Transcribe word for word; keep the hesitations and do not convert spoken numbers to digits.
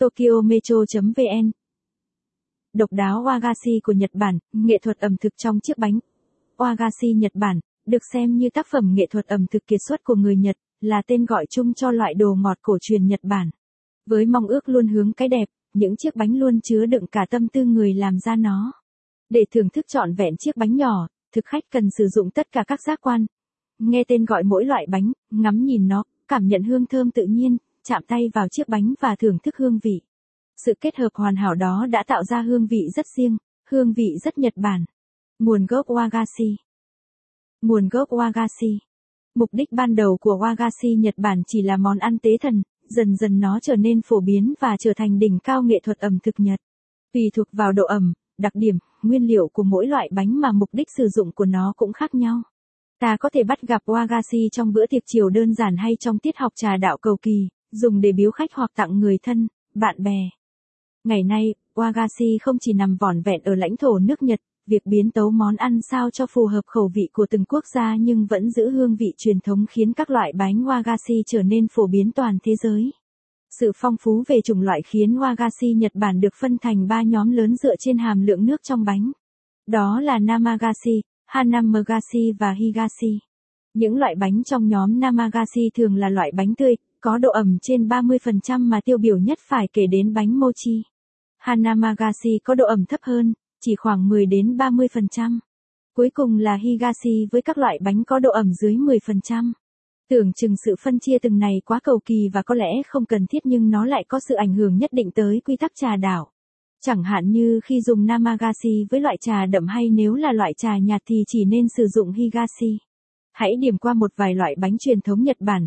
Tokyo Metro chấm vn. Độc đáo Wagashi của Nhật Bản, nghệ thuật ẩm thực trong chiếc bánh. Wagashi Nhật Bản, được xem như tác phẩm nghệ thuật ẩm thực kiệt xuất của người Nhật, là tên gọi chung cho loại đồ ngọt cổ truyền Nhật Bản. Với mong ước luôn hướng cái đẹp, những chiếc bánh luôn chứa đựng cả tâm tư người làm ra nó. Để thưởng thức trọn vẹn chiếc bánh nhỏ, thực khách cần sử dụng tất cả các giác quan. Nghe tên gọi mỗi loại bánh, ngắm nhìn nó, cảm nhận hương thơm tự nhiên, chạm tay vào chiếc bánh và thưởng thức hương vị. Sự kết hợp hoàn hảo đó đã tạo ra hương vị rất riêng, hương vị rất Nhật Bản. Nguồn gốc Wagashi. Nguồn gốc Wagashi. Mục đích ban đầu của Wagashi Nhật Bản chỉ là món ăn tế thần, dần dần nó trở nên phổ biến và trở thành đỉnh cao nghệ thuật ẩm thực Nhật. Tùy thuộc vào độ ẩm, đặc điểm, nguyên liệu của mỗi loại bánh mà mục đích sử dụng của nó cũng khác nhau. Ta có thể bắt gặp Wagashi trong bữa tiệc chiều đơn giản hay trong tiết học trà đạo cầu kỳ, dùng để biếu khách hoặc tặng người thân, bạn bè. Ngày nay, Wagashi không chỉ nằm vỏn vẹn ở lãnh thổ nước Nhật, việc biến tấu món ăn sao cho phù hợp khẩu vị của từng quốc gia nhưng vẫn giữ hương vị truyền thống khiến các loại bánh Wagashi trở nên phổ biến toàn thế giới. Sự phong phú về chủng loại khiến Wagashi Nhật Bản được phân thành ba nhóm lớn dựa trên hàm lượng nước trong bánh. Đó là Namagashi, Hanamagashi và Higashi. Những loại bánh trong nhóm Namagashi thường là loại bánh tươi, có độ ẩm trên ba mươi phần trăm mà tiêu biểu nhất phải kể đến bánh mochi. Hanamagashi có độ ẩm thấp hơn, chỉ khoảng mười đến ba mươi phần trăm. Cuối cùng là Higashi với các loại bánh có độ ẩm dưới mười phần trăm. Tưởng chừng sự phân chia từng này quá cầu kỳ và có lẽ không cần thiết nhưng nó lại có sự ảnh hưởng nhất định tới quy tắc trà đảo. Chẳng hạn như khi dùng Namagashi với loại trà đậm hay nếu là loại trà nhạt thì chỉ nên sử dụng Higashi. Hãy điểm qua một vài loại bánh truyền thống Nhật Bản.